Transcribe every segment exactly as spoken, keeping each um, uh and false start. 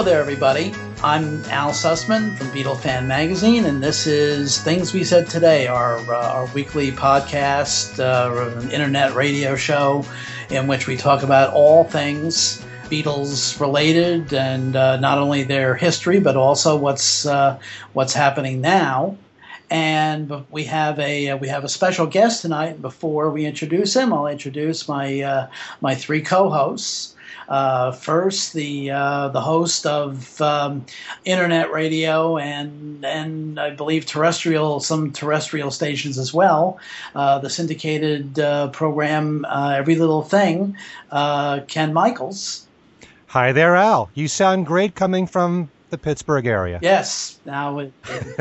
Hello there, everybody. I'm Al Sussman from Beetle Fan Magazine, and this is Things We Said Today, our uh, our weekly podcast, uh, an internet radio show in which we talk about all things Beatles related, and uh, not only their history, but also what's uh, what's happening now. And we have a we have a special guest tonight. Before we introduce him, I'll introduce my uh, my three co-hosts. Uh, first, the uh, the host of um, internet radio and and I believe terrestrial some terrestrial stations as well. Uh, the syndicated uh, program uh, Every Little Thing, uh, Ken Michaels. Hi there, Al. You sound great coming from the Pittsburgh area. Yes, now in,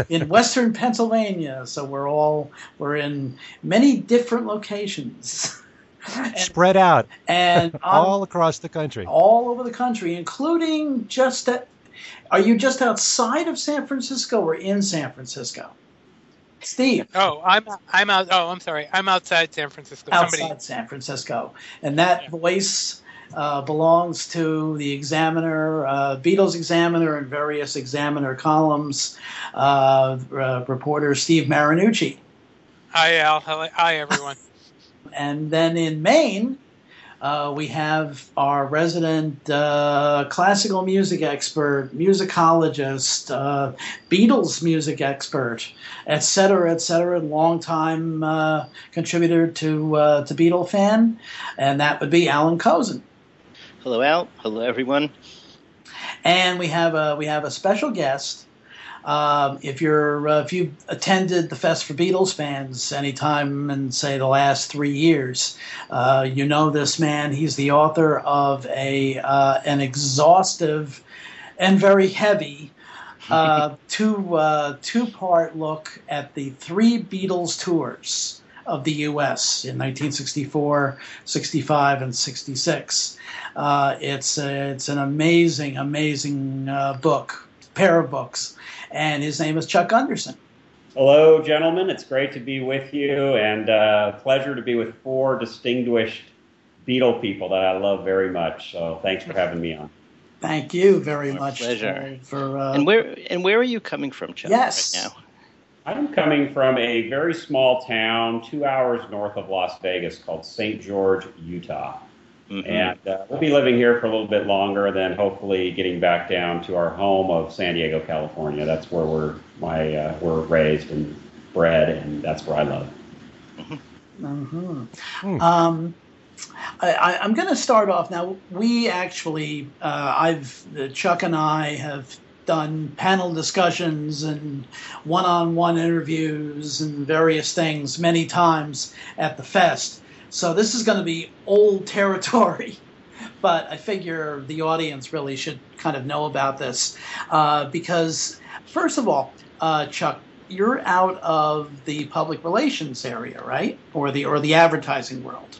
in Western Pennsylvania, so we're all we're in many different locations. And, spread out and um, all across the country, all over the country, including just that. Are you just outside of San Francisco or in San Francisco, Steve? Oh, I'm I'm out. Oh, I'm sorry. I'm outside San Francisco. Outside Somebody. San Francisco, and that yeah. voice uh, belongs to the Examiner, uh, Beatles Examiner, and various Examiner columns uh, uh, reporter Steve Marinucci. Hi, Al. Hi, everyone. And then in Maine, uh, we have our resident uh, classical music expert, musicologist, uh, Beatles music expert, et cetera, et cetera, longtime uh, contributor to uh, to Beatle Fan, and that would be Allan Kozinn. Hello, Al. Hello, everyone. And we have a we have a special guest. Um, if you're uh, if you attended the Fest for Beatles fans anytime in, say, the last three years, uh, you know this man. He's the author of a uh, an exhaustive and very heavy uh, two uh, two part look at the three Beatles tours of the U S in nineteen sixty-four, sixty-five, and sixty-six. Uh, it's a, it's an amazing amazing uh, book. Pair of books, and his name is Chuck Gunderson. Hello, gentlemen. It's great to be with you, and uh, pleasure to be with four distinguished Beatle people that I love very much. So, thanks for having me on. Thank you very Our much. Pleasure. For, for, uh, and where and where are you coming from, Chuck? Yes. Right now, I'm coming from a very small town, two hours north of Las Vegas, called Saint George, Utah. Mm-hmm. And uh, we'll be living here for a little bit longer, then hopefully getting back down to our home of San Diego, California. That's where we're my uh, we're raised and bred, and that's where I live. Mm-hmm. Mm. Um, I, I, I'm going to start off now. We actually, uh, I've uh, Chuck and I have done panel discussions and one-on-one interviews and various things many times at the fest. So this is going to be old territory, but I figure the audience really should kind of know about this uh, because, first of all, uh, Chuck, you're out of the public relations area, right, or the or the advertising world?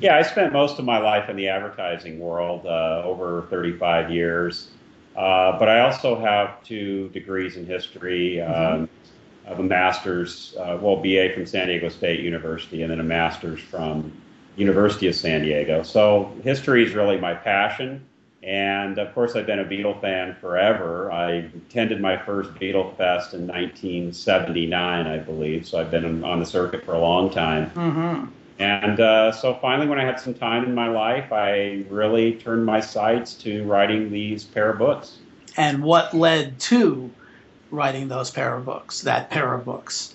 Yeah, I spent most of my life in the advertising world, uh, over thirty-five years, uh, but I also have two degrees in history. Mm-hmm. um, I have a master's, uh, well, B A from San Diego State University, and then a master's from University of San Diego. So history is really my passion. And, of course, I've been a Beatle fan forever. I attended my first Beatle Fest in nineteen seventy-nine, I believe. So I've been on the circuit for a long time. Mm-hmm. And uh, so finally, when I had some time in my life, I really turned my sights to writing these pair of books. And what led to writing those pair of books, that pair of books?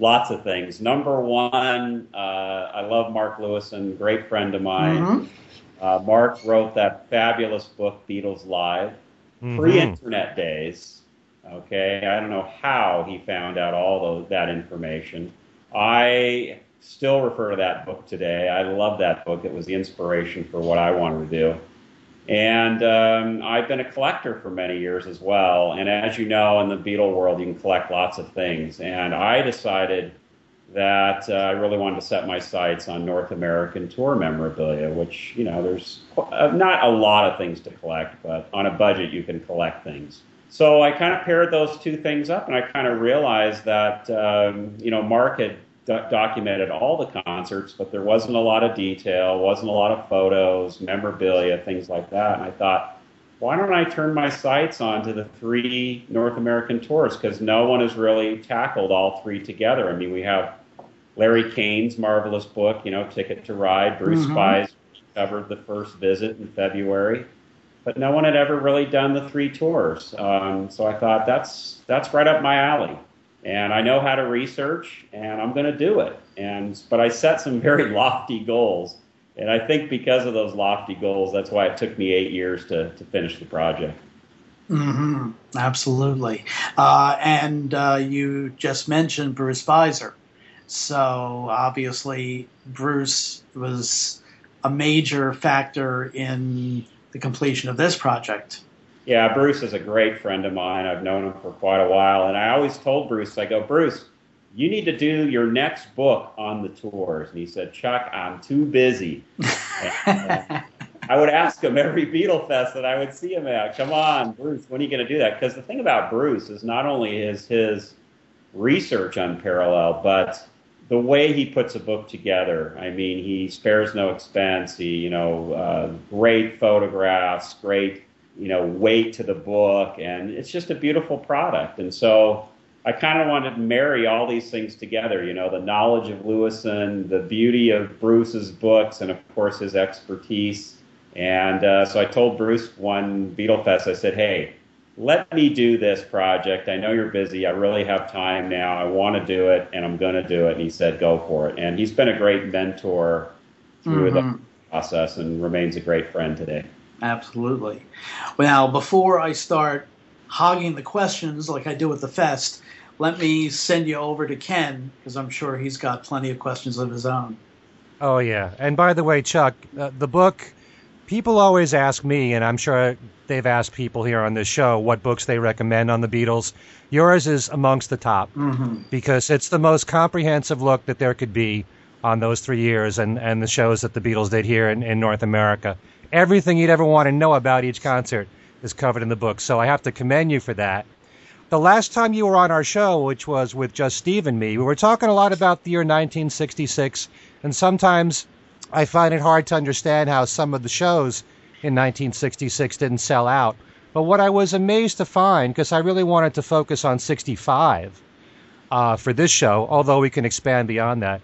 Lots of things. Number one, uh, I love Mark Lewisohn, great friend of mine. Mm-hmm. Uh, Mark wrote that fabulous book, Beatles Live, mm-hmm. pre-internet days. Okay, I don't know how he found out all those, that information. I still refer to that book today. I love that book. It was the inspiration for what I wanted to do. And um, I've been a collector for many years as well. And as you know, in the Beatle world, you can collect lots of things. And I decided that uh, I really wanted to set my sights on North American tour memorabilia, which, you know, there's not a lot of things to collect, but on a budget, you can collect things. So I kind of paired those two things up, and I kind of realized that, um, you know, Mark had do- documented all the concerts, but there wasn't a lot of detail, wasn't a lot of photos, memorabilia, things like that. And I thought, why don't I turn my sights on to the three North American tours? Because no one has really tackled all three together. I mean, we have Larry Kane's marvelous book, you know, Ticket to Ride. Bruce Weiser mm-hmm. covered the first visit in February. But no one had ever really done the three tours. Um, so I thought, that's that's right up my alley. And I know how to research, and I'm going to do it. And But I set some very lofty goals. And I think because of those lofty goals, that's why it took me eight years to, to finish the project. Mm-hmm. Absolutely. Uh, and uh, you just mentioned Bruce Weiser. So obviously Bruce was a major factor in the completion of this project. Yeah, Bruce is a great friend of mine. I've known him for quite a while. And I always told Bruce, I go, Bruce, you need to do your next book on the tours. And he said, Chuck, I'm too busy. and, uh, I would ask him every Beatle Fest that I would see him at, come on, Bruce, when are you going to do that? Because the thing about Bruce is not only is his research unparalleled, but the way he puts a book together. I mean, he spares no expense. He, you know, uh, great photographs, great, you know, weight to the book. And it's just a beautiful product. And so I kind of wanted to marry all these things together, you know, the knowledge of Lewisohn, the beauty of Bruce's books, and, of course, his expertise. And uh, so I told Bruce one Beatle Fest, I said, hey, let me do this project. I know you're busy. I really have time now. I want to do it, and I'm going to do it. And he said, go for it. And he's been a great mentor through mm-hmm. the process and remains a great friend today. Absolutely. Well, before I start hogging the questions like I do with the fest, let me send you over to Ken, because I'm sure he's got plenty of questions of his own. Oh, yeah. And by the way, Chuck, uh, the book, people always ask me, and I'm sure they've asked people here on this show, what books they recommend on the Beatles. Yours is amongst the top, mm-hmm. because it's the most comprehensive look that there could be on those three years and, and the shows that the Beatles did here in, in North America. Everything you'd ever want to know about each concert is covered in the book, so I have to commend you for that. The last time you were on our show, which was with just Steve and me, we were talking a lot about the year nineteen sixty-six, and sometimes I find it hard to understand how some of the shows in nineteen sixty-six didn't sell out. But what I was amazed to find, because I really wanted to focus on sixty-five uh, for this show, although we can expand beyond that,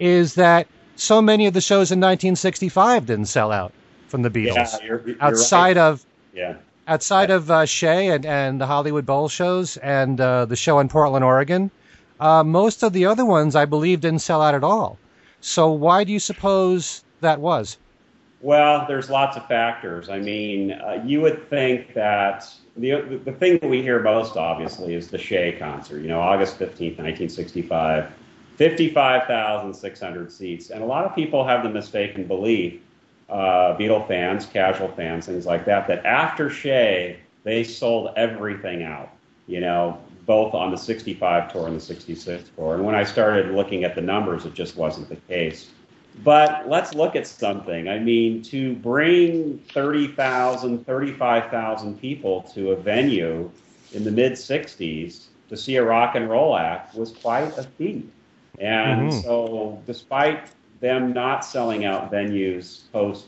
is that so many of the shows in nineteen sixty-five didn't sell out from the Beatles, yeah, you're, you're outside right. of... yeah. Outside of uh, Shea and, and the Hollywood Bowl shows and uh, the show in Portland, Oregon, uh, most of the other ones, I believe, didn't sell out at all. So why do you suppose that was? Well, there's lots of factors. I mean, uh, you would think that the, the thing that we hear most, obviously, is the Shea concert, you know, August fifteenth, nineteen sixty-five, fifty-five thousand six hundred seats. And a lot of people have the mistaken belief, Uh, Beatle fans, casual fans, things like that, that after Shea, they sold everything out, you know, both on the sixty-five tour and the sixty-six tour. And when I started looking at the numbers, it just wasn't the case. But let's look at something. I mean, to bring thirty thousand, thirty-five thousand people to a venue in the mid-sixties to see a rock and roll act was quite a feat. And mm-hmm. so despite them not selling out venues post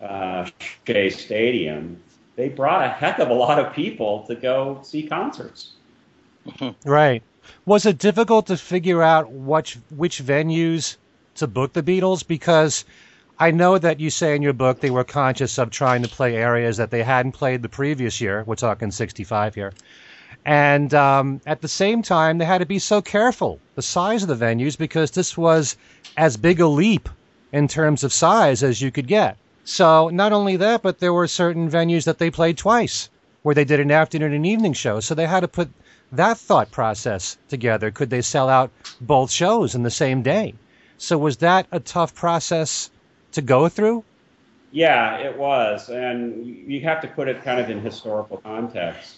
uh, Shea Stadium, they brought a heck of a lot of people to go see concerts. Right. Was it difficult to figure out which, which venues to book the Beatles? Because I know that you say in your book they were conscious of trying to play areas that they hadn't played the previous year. We're talking sixty-five here. And um, at the same time, they had to be so careful, the size of the venues, because this was as big a leap in terms of size as you could get. So not only that, but there were certain venues that they played twice, where they did an afternoon and evening show. So they had to put that thought process together. Could they sell out both shows in the same day? So was that a tough process to go through? Yeah, it was. And you have to put it kind of in historical context.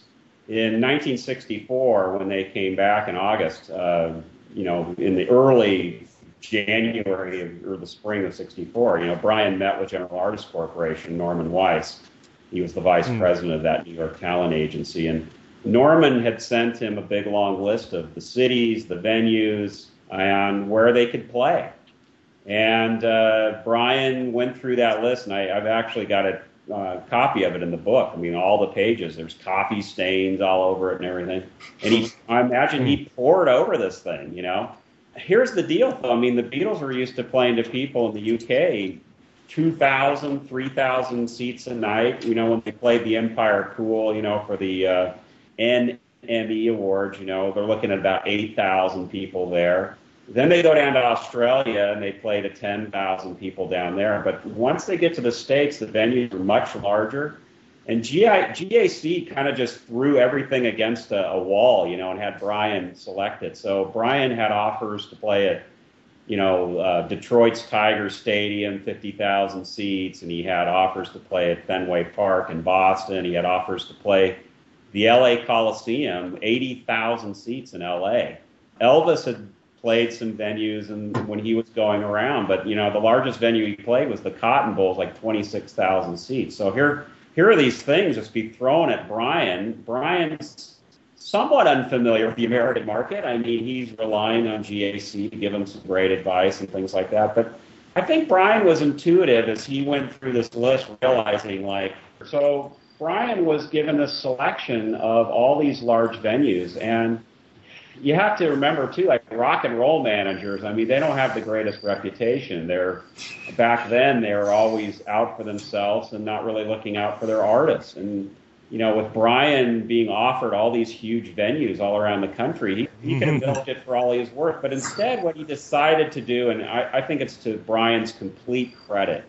In nineteen sixty-four, when they came back in August, uh, you know, in the early January of, or the spring of sixty-four, you know, Brian met with General Artists Corporation, Norman Weiss. He was the vice mm. president of that New York talent agency. And Norman had sent him a big, long list of the cities, the venues, and where they could play. And uh, Brian went through that list, and I, I've actually got it uh, copy of it in the book. I mean, all the pages, there's coffee stains all over it and everything. And he, I imagine he poured over this thing, you know. Here's the deal, though. I mean, the Beatles were used to playing to people in the U K, two thousand, three thousand seats a night, you know, when they played the Empire Pool, you know, for the uh, N M E Awards, you know, they're looking at about eight thousand people there. Then they go down to Australia, and they play to ten thousand people down there. But once they get to the States, the venues are much larger. And G I, G A C kind of just threw everything against a, a wall, you know, and had Brian select it. So Brian had offers to play at, you know, uh, Detroit's Tiger Stadium, fifty thousand seats, and he had offers to play at Fenway Park in Boston. He had offers to play the L A Coliseum, eighty thousand seats in L A. Elvis had played some venues and when he was going around, but you know, the largest venue he played was the Cotton Bowl, like twenty-six thousand seats. So here, here are these things just be thrown at Brian. Brian's somewhat unfamiliar with the American market. I mean, he's relying on G A C to give him some great advice and things like that. But I think Brian was intuitive as he went through this list, realizing like, so Brian was given a selection of all these large venues, and you have to remember, too, like rock and roll managers, I mean, they don't have the greatest reputation. They're back then, they were always out for themselves and not really looking out for their artists. And, you know, with Brian being offered all these huge venues all around the country, he, he could have built it for all he was worth. But instead, what he decided to do, and I, I think it's to Brian's complete credit,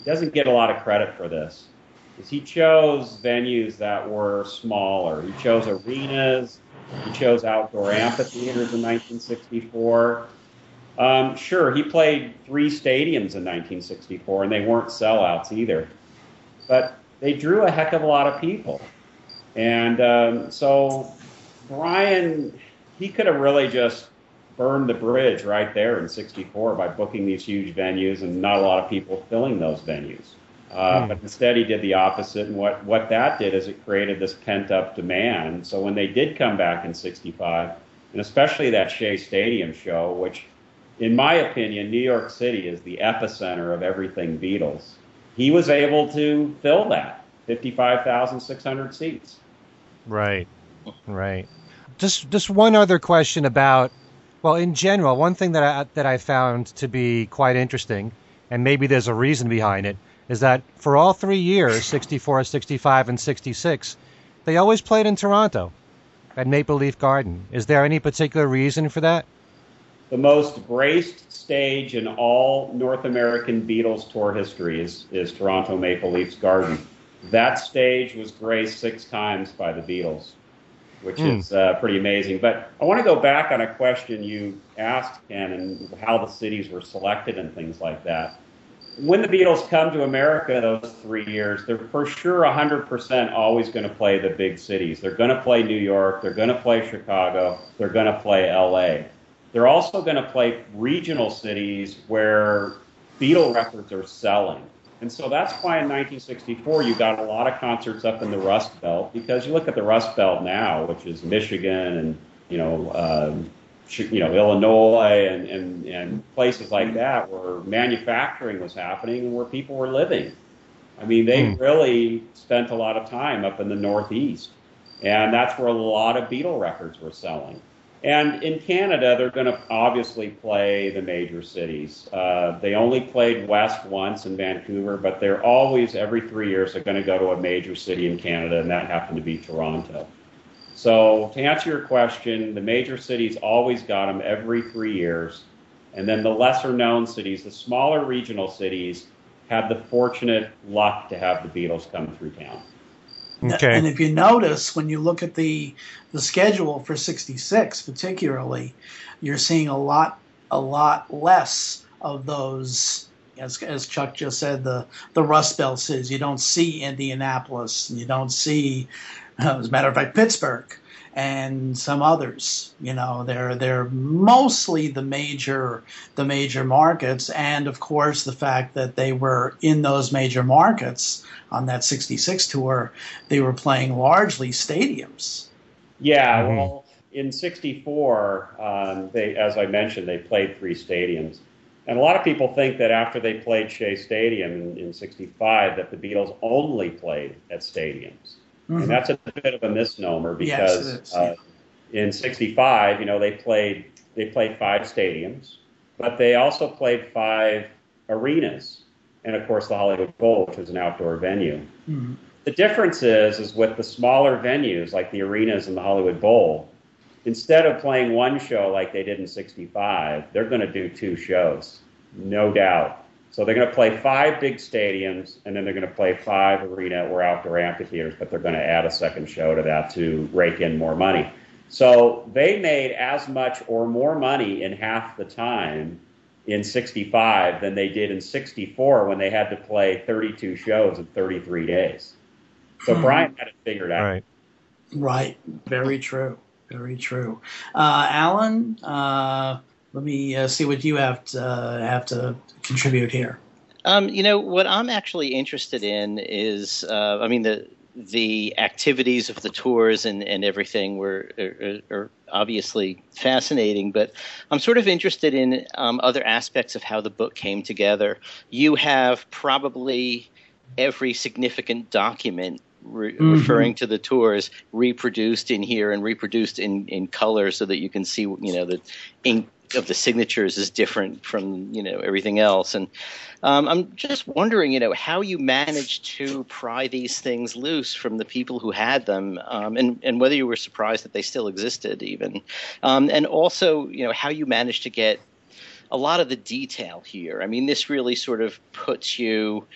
he doesn't get a lot of credit for this, is he chose venues that were smaller. He chose arenas. He chose outdoor amphitheaters in nineteen sixty-four. Um, sure, he played three stadiums in nineteen sixty-four, and they weren't sellouts either. But they drew a heck of a lot of people. And um, so Brian, he could have really just burned the bridge right there in sixty-four by booking these huge venues and not a lot of people filling those venues. Uh, but instead he did the opposite, and what, what that did is it created this pent-up demand. So when they did come back in sixty-five, and especially that Shea Stadium show, which, in my opinion, New York City is the epicenter of everything Beatles, he was able to fill that, fifty-five thousand six hundred seats. Right, right. Just just one other question about, well, in general, one thing that I, that I found to be quite interesting, and maybe there's a reason behind it, is that for all three years, sixty-four, sixty-five, and sixty-six, they always played in Toronto at Maple Leaf Garden. Is there any particular reason for that? The most braced stage in all North American Beatles tour history is, is Toronto Maple Leaf's Garden. That stage was graced six times by the Beatles, which mm. is uh, pretty amazing. But I want to go back on a question you asked, Ken, and how the cities were selected and things like that. When the Beatles come to America those three years, they're for sure one hundred percent always going to play the big cities. They're going to play New York. They're going to play Chicago. They're going to play L A. They're also going to play regional cities where Beatle records are selling. And so that's why in nineteen sixty-four you got a lot of concerts up in the Rust Belt, because you look at the Rust Belt now, which is Michigan and, you know, uh, you know, Illinois and, and, and places like that where manufacturing was happening and where people were living. I mean, they mm. really spent a lot of time up in the Northeast, and that's where a lot of Beatle records were selling. And in Canada, they're going to obviously play the major cities. Uh, they only played West once in Vancouver, but they're always, every three years, they're going to go to a major city in Canada, and that happened to be Toronto. So to answer your question, the major cities always got them every three years. And then the lesser known cities, the smaller regional cities, had the fortunate luck to have the Beatles come through town. Okay. And if you notice, when you look at the the schedule for sixty-six particularly, you're seeing a lot a lot less of those. As, as Chuck just said, the, the Rust Belt cities. You don't see Indianapolis, and you don't see, as a matter of fact, Pittsburgh and some others. You know, they're they're mostly the major the major markets, and of course the fact that they were in those major markets on that sixty-six tour, they were playing largely stadiums. Yeah, well, in sixty-four, um, they, as I mentioned, they played three stadiums. And a lot of people think that after they played Shea Stadium in sixty-five, that the Beatles only played at stadiums. Mm-hmm. And that's a bit of a misnomer, because yes, uh, in sixty-five, you know, they played they played five stadiums, but they also played five arenas, and of course the Hollywood Bowl, which was an outdoor venue. Mm-hmm. The difference is, is with the smaller venues like the arenas and the Hollywood Bowl, instead of playing one show like they did in sixty-five, they're going to do two shows, no doubt. So they're going to play five big stadiums, and then they're going to play five arena or outdoor amphitheaters, but they're going to add a second show to that to rake in more money. So they made as much or more money in half the time in sixty-five than they did in sixty-four, when they had to play thirty-two shows in thirty-three days. So mm-hmm. Brian had it figured out. Right. Right. Very true. Very true. Uh, Allan, uh, let me uh, see what you have to, uh, have to contribute here. Um, you know, what I'm actually interested in is, uh, I mean, the the activities of the tours and, and everything were are, are obviously fascinating, but I'm sort of interested in um, other aspects of how the book came together. You have probably every significant document Re- mm-hmm. referring to the tours reproduced in here, and reproduced in, in color, so that you can see, you know, the ink of the signatures is different from, you know, everything else. And um, I'm just wondering, you know, how you managed to pry these things loose from the people who had them, um, and, and whether you were surprised that they still existed even. Um, and also, you know, how you managed to get a lot of the detail here. I mean, this really sort of puts you...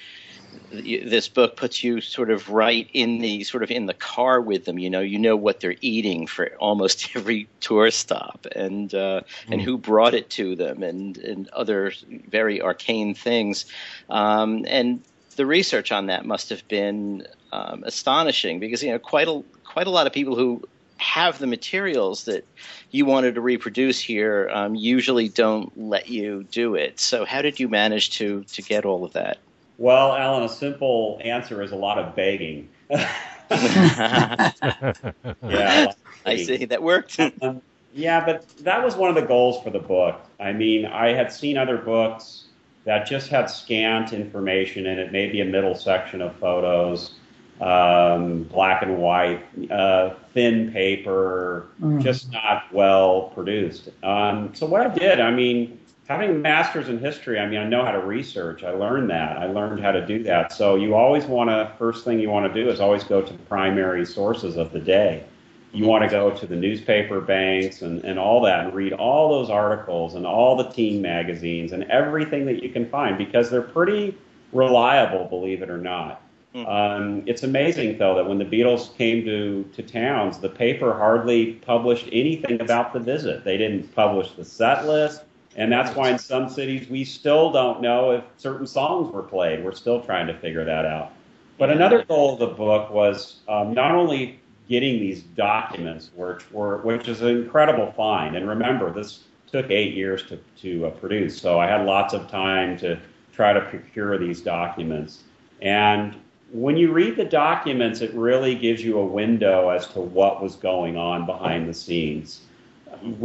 this book puts you sort of right in the sort of in the car with them. You know, you know what they're eating for almost every tour stop, and uh, mm. and who brought it to them, and, and other very arcane things. Um, and the research on that must have been um, astonishing, because, you know, quite a quite a lot of people who have the materials that you wanted to reproduce here um, usually don't let you do it. So how did you manage to to get all of that? Well, Allan, a simple answer is a lot of begging. yeah, begging. I see. That worked. um, yeah, but that was one of the goals for the book. I mean, I had seen other books that just had scant information in it, maybe a middle section of photos, um, black and white, uh, thin paper, mm. just not well produced. Um, so what I did, I mean... having a master's in history, I mean, I know how to research. I learned that. I learned how to do that. So you always want to, first thing you want to do is always go to the primary sources of the day. You want to go to the newspaper banks and, and all that, and read all those articles and all the teen magazines and everything that you can find, because they're pretty reliable, believe it or not. Um, it's amazing, though, that when the Beatles came to, to towns, the paper hardly published anything about the visit. They didn't publish the set list. And that's why in some cities we still don't know if certain songs were played. We're still trying to figure that out. But another goal of the book was um, not only getting these documents, which were which is an incredible find. And remember, this took eight years to, to uh, produce, so I had lots of time to try to procure these documents. And when you read the documents, it really gives you a window as to what was going on behind the scenes.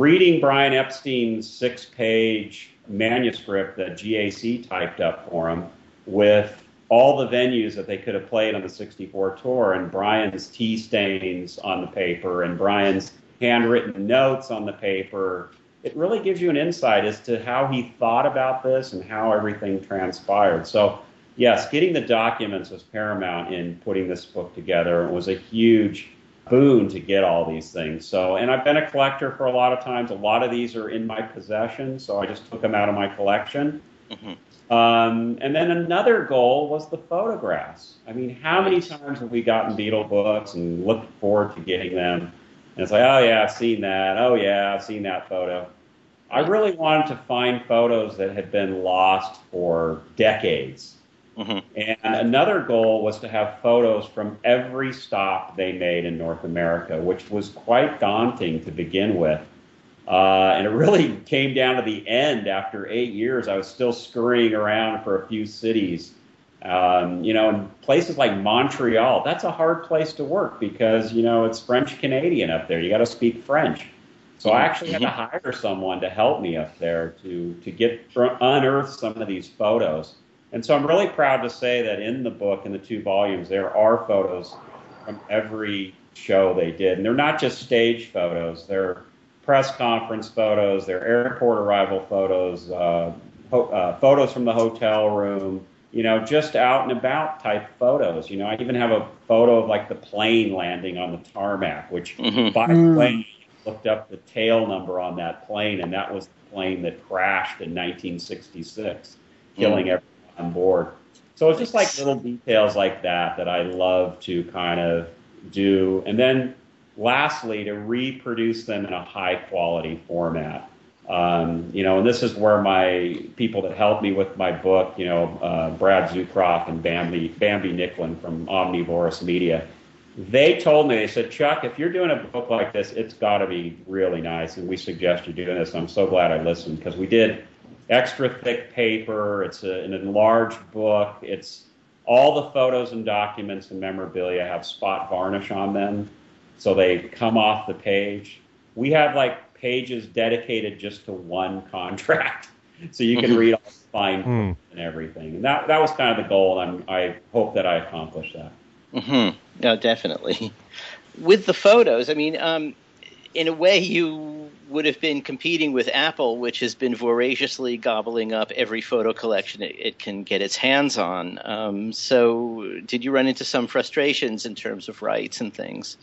Reading Brian Epstein's six-page manuscript that G A C typed up for him, with all the venues that they could have played on the sixty-four tour, and Brian's tea stains on the paper, and Brian's handwritten notes on the paper, it really gives you an insight as to how he thought about this and how everything transpired. So, yes, getting the documents was paramount in putting this book together. It was a huge boon to get all these things. So, and I've been a collector for a lot of times. A lot of these are in my possession, so I just took them out of my collection. Mm-hmm. Um, and then another goal was the photographs. I mean, how many times have we gotten Beatle books and looked forward to getting them? And it's like, oh yeah, I've seen that. Oh yeah, I've seen that photo. I really wanted to find photos that had been lost for decades. Mm-hmm. And another goal was to have photos from every stop they made in North America, which was quite daunting to begin with. Uh, and it really came down to the end. After eight years, I was still scurrying around for a few cities. Um, you know, in places like Montreal, that's a hard place to work because, you know, it's French Canadian up there. You got to speak French. So I actually had to hire someone to help me up there to, to get unearth some of these photos. And so I'm really proud to say that in the book, in the two volumes, there are photos from every show they did. And they're not just stage photos. They're press conference photos. They're airport arrival photos, uh, ho- uh, photos from the hotel room, you know, just out and about type photos. You know, I even have a photo of like the plane landing on the tarmac, which mm-hmm. by the way, looked up the tail number on that plane, and that was the plane that crashed in nineteen sixty-six, killing mm. everyone on board. So it's just like little details like that that I love to kind of do. And then lastly, to reproduce them in a high-quality format. Um, you know, and this is where my people that helped me with my book, you know, uh, Brad Zucroft and Bambi, Bambi Nicklin from Omnivorous Media, they told me, they said, Chuck, if you're doing a book like this, it's got to be really nice, and we suggest you doing this. I'm so glad I listened, because we did extra thick paper. It's a, an enlarged book. It's all the photos and documents and memorabilia have spot varnish on them, so they come off the page. We have, like, pages dedicated just to one contract, so you can read all the fine print and everything. And that, that was kind of the goal, and I'm, I hope that I accomplished that. Mm-hmm. No, definitely. With the photos, I mean, um, in a way you would have been competing with Apple, which has been voraciously gobbling up every photo collection it, it can get its hands on. Um, so did you run into some frustrations in terms of rights and things?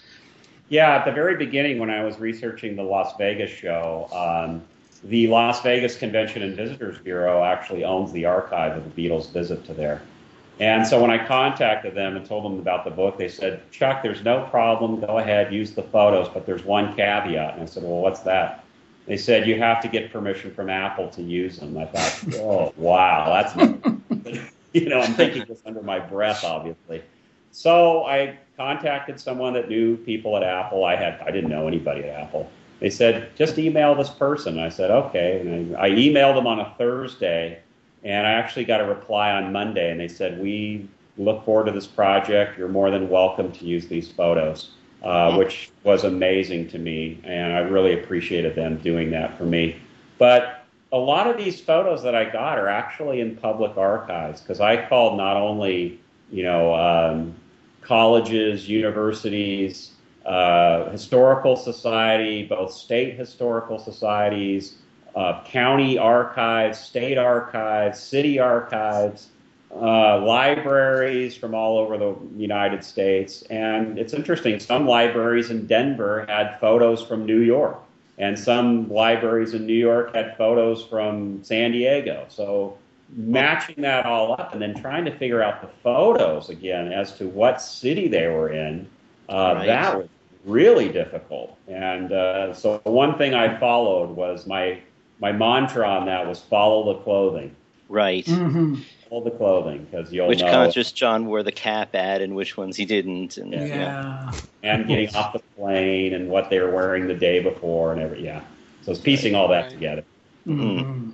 Yeah, at the very beginning when I was researching the Las Vegas show, um, the Las Vegas Convention and Visitors Bureau actually owns the archive of the Beatles' visit to there. And so when I contacted them and told them about the book, they said, Chuck, there's no problem. Go ahead, use the photos, but there's one caveat. And I said, well, what's that? They said, you have to get permission from Apple to use them. I thought, oh, wow, that's, you know, I'm thinking this under my breath, obviously. So I contacted someone that knew people at Apple. I had, I didn't know anybody at Apple. They said, just email this person. I said, okay. And I, I emailed them on a Thursday. And I actually got a reply on Monday, and they said, we look forward to this project. You're more than welcome to use these photos, uh, which was amazing to me. And I really appreciated them doing that for me. But a lot of these photos that I got are actually in public archives, because I called not only, you know, um, colleges, universities, uh, historical society, both state historical societies, Uh, county archives, state archives, city archives, uh, libraries from all over the United States. And it's interesting, some libraries in Denver had photos from New York, and some libraries in New York had photos from San Diego. So matching that all up and then trying to figure out the photos again as to what city they were in, uh, right. that was really difficult. And uh, so one thing I followed was my My mantra on that was follow the clothing. Right. Mm-hmm. Follow the clothing, because you'll which know. Which concerts John wore the cap at and which ones he didn't. And, yeah. yeah. And getting off the plane and what they were wearing the day before and everything. Yeah. So it's piecing all that together. Mm-hmm.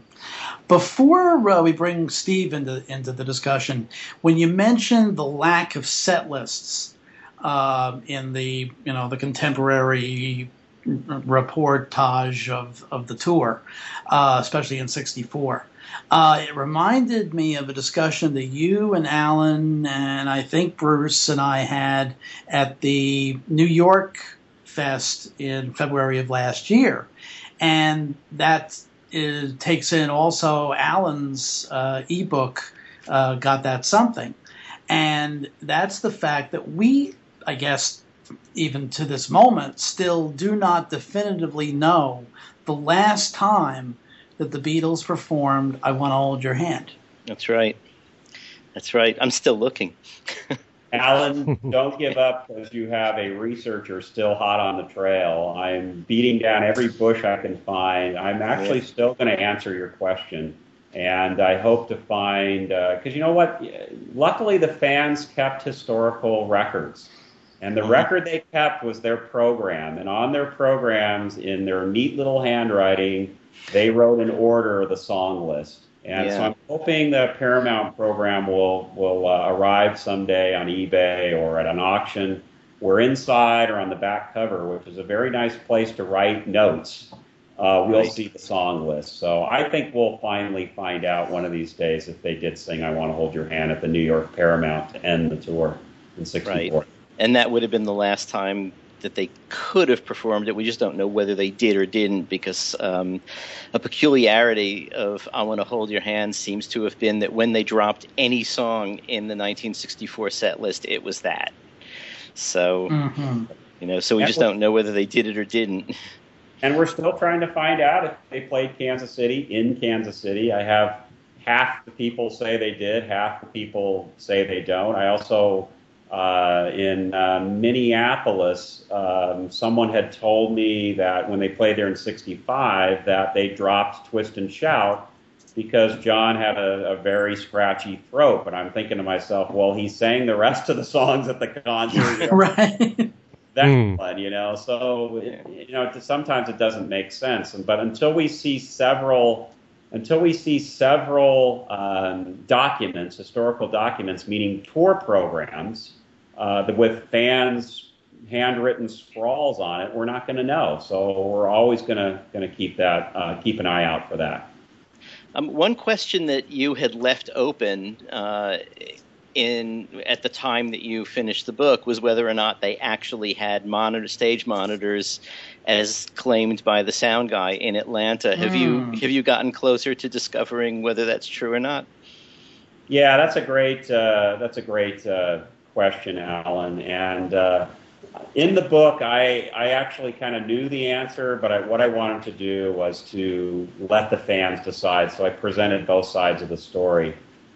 Before uh, we bring Steve into, into the discussion, when you mentioned the lack of set lists uh, in the, you know, the contemporary reportage of, of the tour, uh, especially in sixty-four. Uh, it reminded me of a discussion that you and Alan and I think Bruce and I had at the New York Fest in February of last year. And that is, takes in also Alan's uh, ebook, uh, Got That Something. And that's the fact that we, I guess, even to this moment, still do not definitively know the last time that the Beatles performed I Want to Hold Your Hand. That's right. That's right. I'm still looking. Alan, don't give up, because you have a researcher still hot on the trail. I'm beating down every bush I can find. I'm actually still going to answer your question. And I hope to find, because uh, you know what? Luckily, the fans kept historical records. And the record they kept was their program. And on their programs, in their neat little handwriting, they wrote in order the song list. And yeah. so I'm hoping the Paramount program will will uh, arrive someday on eBay or at an auction were inside or on the back cover, which is a very nice place to write notes. Uh, we'll see the song list. So I think we'll finally find out one of these days if they did sing I Want to Hold Your Hand at the New York Paramount to end the tour in sixty-four. Right. And that would have been the last time that they could have performed it. We just don't know whether they did or didn't, because um, a peculiarity of I Want to Hold Your Hand seems to have been that when they dropped any song in the nineteen sixty-four set list, it was that. So, mm-hmm. you know, so we that just was- don't know whether they did it or didn't. And we're still trying to find out if they played Kansas City in Kansas City. I have half the people say they did, half the people say they don't. I also, uh, in uh, Minneapolis, um, someone had told me that when they played there in sixty-five that they dropped Twist and Shout because John had a, a very scratchy throat. And I'm thinking to myself, well, he sang the rest of the songs at the concert. Right. That mm. one, you know, so, you know, sometimes it doesn't make sense. But until we see several, until we see several um, documents, historical documents, meaning tour programs uh, with fans' handwritten scrawls on it, we're not going to know. So we're always going to going to keep that, uh, keep an eye out for that. Um, one question that you had left open uh in at the time that you finished the book was whether or not they actually had monitor stage monitors as claimed by the sound guy in Atlanta. Have mm. you have you gotten closer to discovering whether that's true or not? Yeah, that's a great uh, that's a great uh, question, Alan. And uh, in the book, I I actually kind of knew the answer, but I, what I wanted to do was to let the fans decide. So I presented both sides of the story.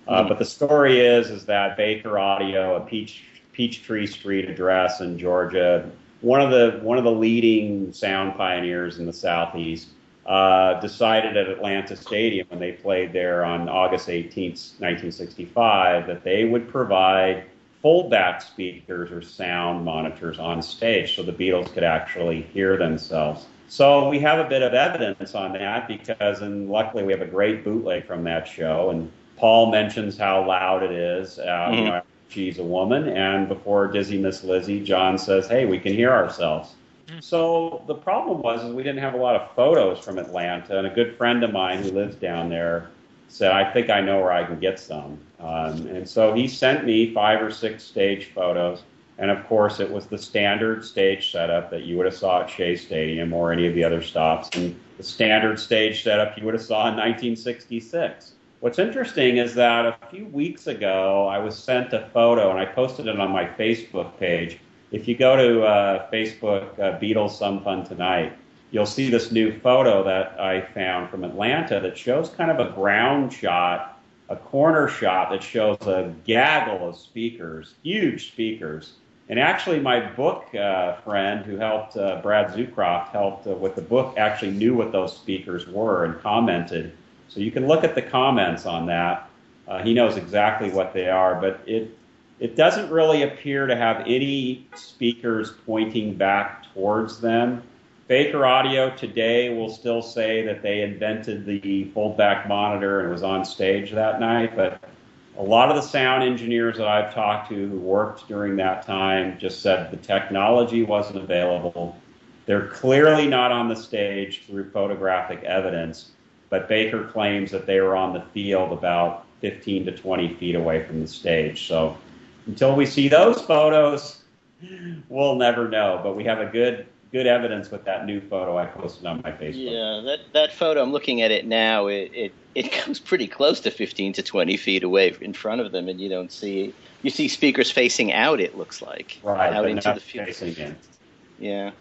Uh, but the story is is that Baker Audio, a Peach Peachtree Street address in Georgia, one of the one of the leading sound pioneers in the Southeast, uh, decided at Atlanta Stadium when they played there on August eighteenth, nineteen sixty-five, that they would provide foldback speakers or sound monitors on stage so the Beatles could actually hear themselves. So we have a bit of evidence on that because, and luckily we have a great bootleg from that show, and Paul mentions how loud it is. Uh, mm-hmm. You know, she's a woman, and before Dizzy Miss Lizzy, John says, "Hey, we can hear ourselves." Mm-hmm. So the problem was is we didn't have a lot of photos from Atlanta, and a good friend of mine who lives down there said, "I think I know where I can get some." Um, and so he sent me five or six stage photos, and of course it was the standard stage setup that you would have saw at Shea Stadium or any of the other stops, and the standard stage setup you would have saw in nineteen sixty-six. What's interesting is that a few weeks ago, I was sent a photo, and I posted it on my Facebook page. If you go to uh, Facebook, uh, Beatles, Some Fun Tonight, you'll see this new photo that I found from Atlanta that shows kind of a ground shot, a corner shot that shows a gaggle of speakers, huge speakers. And actually, my book uh, friend who helped, uh, Brad Zucroft, helped uh, with the book, actually knew what those speakers were and commented. So you can look at the comments on that. Uh, he knows exactly what they are, but it it doesn't really appear to have any speakers pointing back towards them. Baker Audio today will still say that they invented the foldback monitor and was on stage that night, but a lot of the sound engineers that I've talked to who worked during that time just said the technology wasn't available. They're clearly not on the stage through photographic evidence. But Baker claims that they were on the field about fifteen to twenty feet away from the stage. So until we see those photos, we'll never know. But we have a good good evidence with that new photo I posted on my Facebook. Yeah, that, that photo, I'm looking at it now, it, it, it comes pretty close to fifteen to twenty feet away in front of them, and you don't see – you see speakers facing out, it looks like. Right, out into the field. Facing in. Yeah.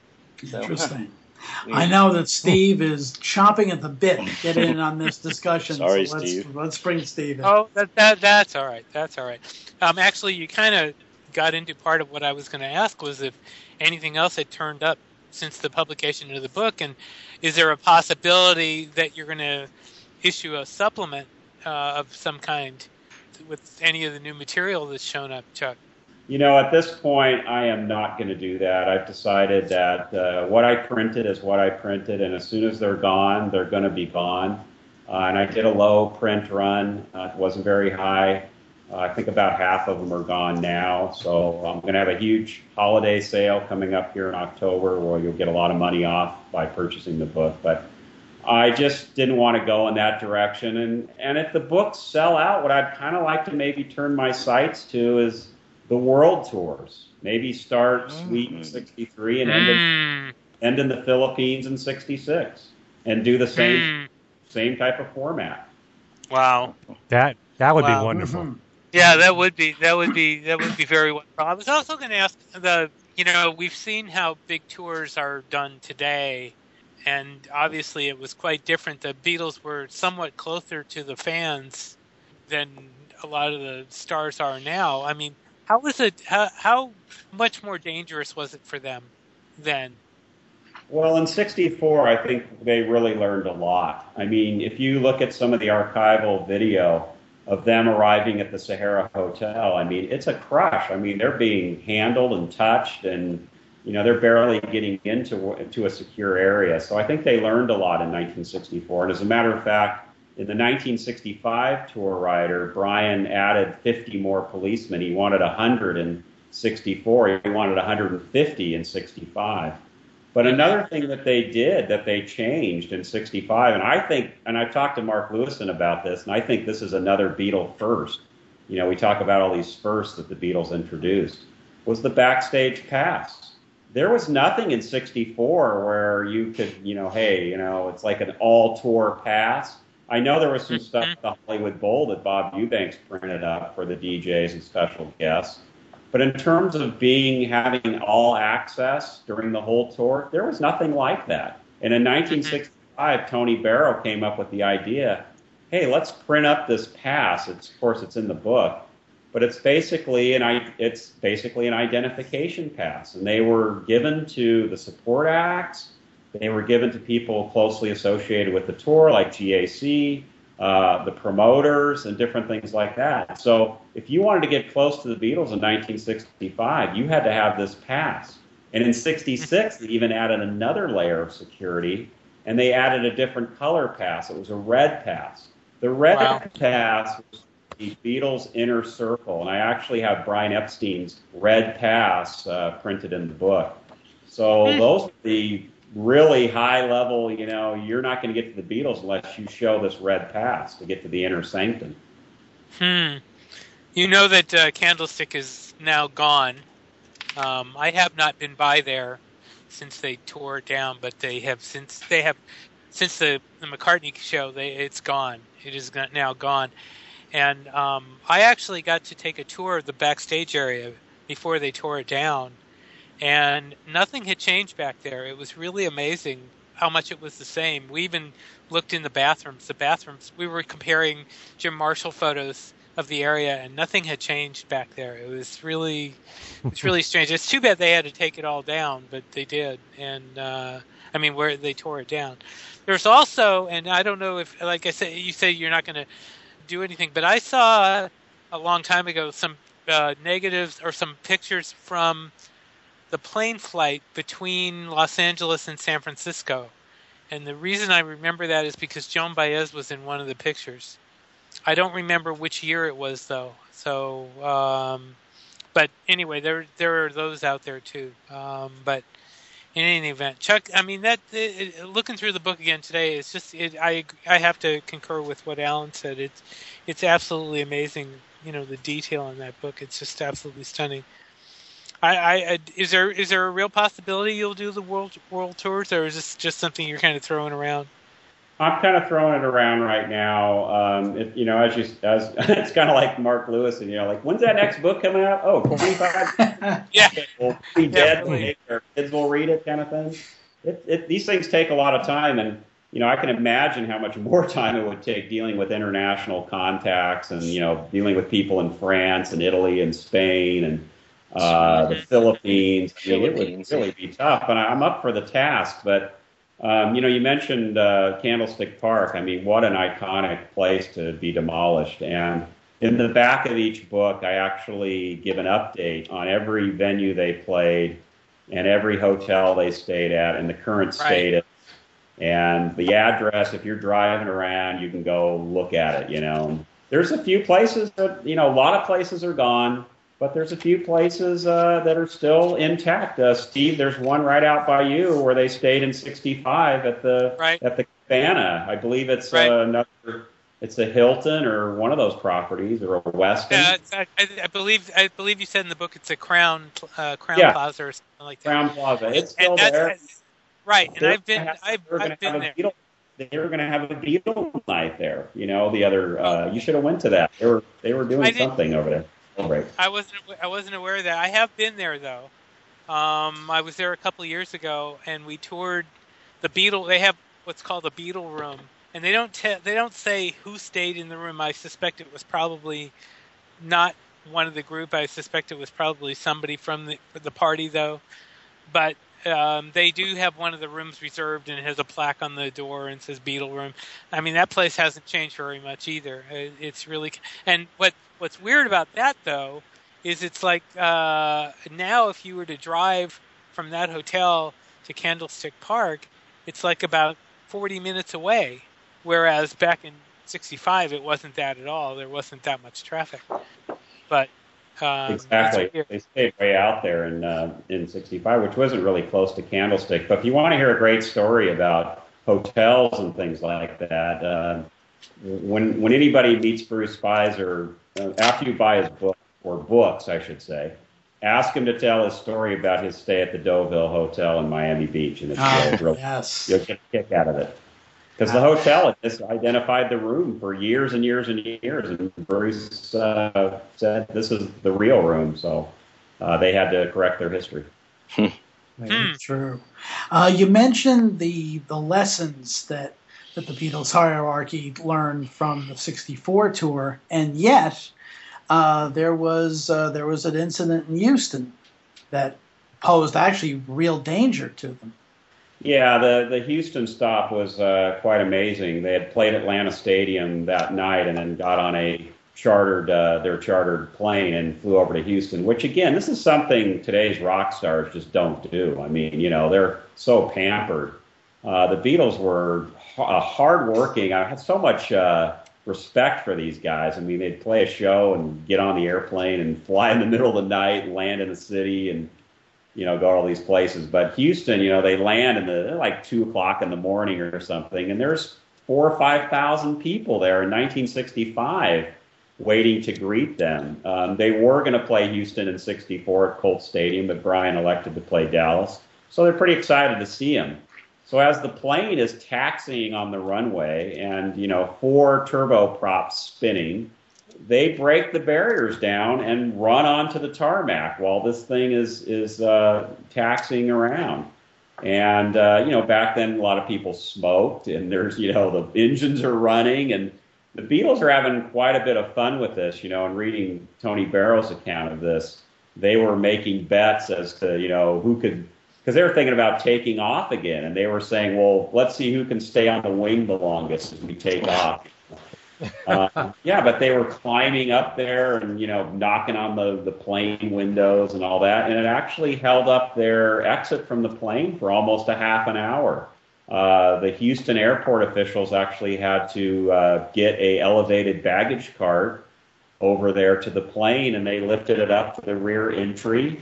So, interesting. Huh. I know that Steve is chomping at the bit to get in on this discussion. Sorry, so let's, Steve. Let's bring Steve in. Oh, that, that, that's all right. That's all right. Um, actually, you kind of got into part of what I was going to ask was if anything else had turned up since the publication of the book, and is there a possibility that you're going to issue a supplement uh, of some kind with any of the new material that's shown up, Chuck? You know, at this point, I am not going to do that. I've decided that uh, what I printed is what I printed, and as soon as they're gone, they're going to be gone. Uh, and I did a low print run. Uh, it wasn't very high. Uh, I think about half of them are gone now. So I'm going to have a huge holiday sale coming up here in October where you'll get a lot of money off by purchasing the book. But I just didn't want to go in that direction. And, and if the books sell out, what I'd kind of like to maybe turn my sights to is the world tours. Maybe start Sweet in sixty-three and end in, end in the Philippines in sixty-six and do the same same type of format. Wow. That that would wow. be wonderful. Mm-hmm. Yeah, that would be that would be that would be very wonderful. I was also going to ask the you know, we've seen how big tours are done today, and obviously it was quite different. The Beatles were somewhat closer to the fans than a lot of the stars are now. I mean, how was it how, how much more dangerous was it for them then? Well, in sixty-four, I think they really learned a lot. I mean, if you look at some of the archival video of them arriving at the Sahara Hotel, I mean, it's a crush. I mean, they're being handled and touched, and you know, they're barely getting into to a secure area. So I think they learned a lot in nineteen sixty-four. And as a matter of fact, in the nineteen sixty-five tour rider, Brian added fifty more policemen. He wanted one hundred in sixty-four. He wanted one hundred fifty in sixty-five. But another thing that they did that they changed in sixty-five, and I think, and I've talked to Mark Lewisohn about this, and I think this is another Beatle first. You know, we talk about all these firsts that the Beatles introduced, was the backstage pass. There was nothing in sixty-four where you could, you know, hey, you know, it's like an all-tour pass. I know there was some stuff at the Hollywood Bowl that Bob Eubanks printed up for the D Js and special guests. But in terms of being having all access during the whole tour, there was nothing like that. And in nineteen sixty-five, Tony Barrow came up with the idea, hey, let's print up this pass. It's, of course, it's in the book, but it's basically an it's basically an identification pass. And they were given to the support acts. They were given to people closely associated with the tour, like G A C. Uh, the promoters and different things like that. So if you wanted to get close to the Beatles in nineteen sixty-five, you had to have this pass. And in sixty-six, they even added another layer of security, and they added a different color pass. It was a red pass. The red wow. pass was the Beatles' inner circle, and I actually have Brian Epstein's red pass uh, printed in the book. So those were the really high level, you know, you're not going to get to the Beatles unless you show this red pass to get to the inner sanctum. Hmm. You know that uh, Candlestick is now gone. Um, I have not been by there since they tore it down, but they have since they have since the, the McCartney show. They it's gone. It is now gone. And um, I actually got to take a tour of the backstage area before they tore it down. And nothing had changed back there. It was really amazing how much it was the same. We even looked in the bathrooms. The bathrooms, we were comparing Jim Marshall photos of the area, and nothing had changed back there. It was really, it was really strange. It's too bad they had to take it all down, but they did. And uh, I mean, where they tore it down. There's also, and I don't know if, like I said, you say you're not going to do anything, but I saw a long time ago some uh, negatives or some pictures from the plane flight between Los Angeles and San Francisco. And the reason I remember that is because Joan Baez was in one of the pictures. I don't remember which year it was, though. So, um, but anyway, there there are those out there, too. Um, but in any event, Chuck, I mean, that it, it, looking through the book again today, it's just, it, I I have to concur with what Alan said. It's, it's absolutely amazing, you know, the detail in that book. It's just absolutely stunning. I, I, I, is there is there a real possibility you'll do the world world tours, or is this just something you're kind of throwing around? I'm kind of throwing it around right now. Um, it, you know, as you as it's kind of like Mark Lewis, and you know, like when's that next book coming out? Oh, twenty-five. Yeah, we'll be dead. When our kids will read it, kind of thing. It, it, these things take a lot of time, and you know, I can imagine how much more time it would take dealing with international contacts, and you know, dealing with people in France and Italy and Spain and Uh, the Philippines. I mean, it would really be tough, and I'm up for the task. But um, you know, you mentioned uh, Candlestick Park. I mean, what an iconic place to be demolished. And in the back of each book, I actually give an update on every venue they played, and every hotel they stayed at, and the current status, and the address. If you're driving around, you can go look at it. You know, there's a few places that, you know, a lot of places are gone, but there's a few places uh, that are still intact. Uh, Steve, there's one right out by you where they stayed in sixty-five at the right. at the Cabana. I believe it's right. uh, another. It's a Hilton or one of those properties, or a Westin. Yeah, I, I believe I believe you said in the book it's a Crown uh, Crown yeah. Plaza or something like that. Crown Plaza. It's still and that's, there, right? And they're I've been have, I've, I've been there. Beetle, they were going to have a Beatle night there. You know, the other uh, you should have went to that. They were they were doing something over there. All right. I wasn't I wasn't aware of that. I have been there though. Um, I was there a couple of years ago, and we toured the Beatle. They have what's called a Beatle room. And they don't te- they don't say who stayed in the room. I suspect it was probably not one of the group. I suspect it was probably somebody from the the party, though. But um, they do have one of the rooms reserved, and it has a plaque on the door and says Beatle Room. I mean, that place hasn't changed very much either. It's really and what what's weird about that though is it's like uh, now if you were to drive from that hotel to Candlestick Park, it's like about forty minutes away. Whereas back in sixty-five, it wasn't that at all. There wasn't that much traffic. But um, exactly, they stayed way out there in uh, in sixty-five, which wasn't really close to Candlestick. But if you want to hear a great story about hotels and things like that, uh, when when anybody meets Bruce Weiser, uh, after you buy his book or books, I should say, ask him to tell his story about his stay at the Deauville Hotel in Miami Beach, and it's ah, really, yes. you'll get a kick out of it. Because the hotel had just identified the room for years and years and years, and Bruce uh, said this is the real room, so uh, they had to correct their history. Very true. Uh, you mentioned the the lessons that, that the Beatles hierarchy learned from the sixty-four tour, and yet uh, there was uh, there was an incident in Houston that posed actually real danger to them. Yeah, the, the Houston stop was uh, quite amazing. They had played Atlanta Stadium that night and then got on a chartered uh, their chartered plane and flew over to Houston, which, again, this is something today's rock stars just don't do. I mean, you know, they're so pampered. Uh, the Beatles were ha- hardworking. I had so much uh, respect for these guys. I mean, they'd play a show and get on the airplane and fly in the middle of the night and land in the city and you know, go to all these places. But Houston, you know, they land in the like two o'clock in the morning or something, and there's four or five thousand people there in nineteen sixty-five waiting to greet them. Um, they were going to play Houston in sixty-four at Colt Stadium, but Brian elected to play Dallas, so they're pretty excited to see him. So as the plane is taxiing on the runway, and you know, four turboprops spinning, they break the barriers down and run onto the tarmac while this thing is is uh, taxiing around. And, uh, you know, back then a lot of people smoked, and there's, you know, the engines are running, and the Beatles are having quite a bit of fun with this, you know, and reading Tony Barrow's account of this, they were making bets as to, you know, who could, because they were thinking about taking off again, and they were saying, well, let's see who can stay on the wing the longest as we take off. uh, yeah, but they were climbing up there and, you know, knocking on the, the plane windows and all that. And it actually held up their exit from the plane for almost a half an hour. Uh, the Houston airport officials actually had to uh, get a elevated baggage cart over there to the plane, and they lifted it up to the rear entry.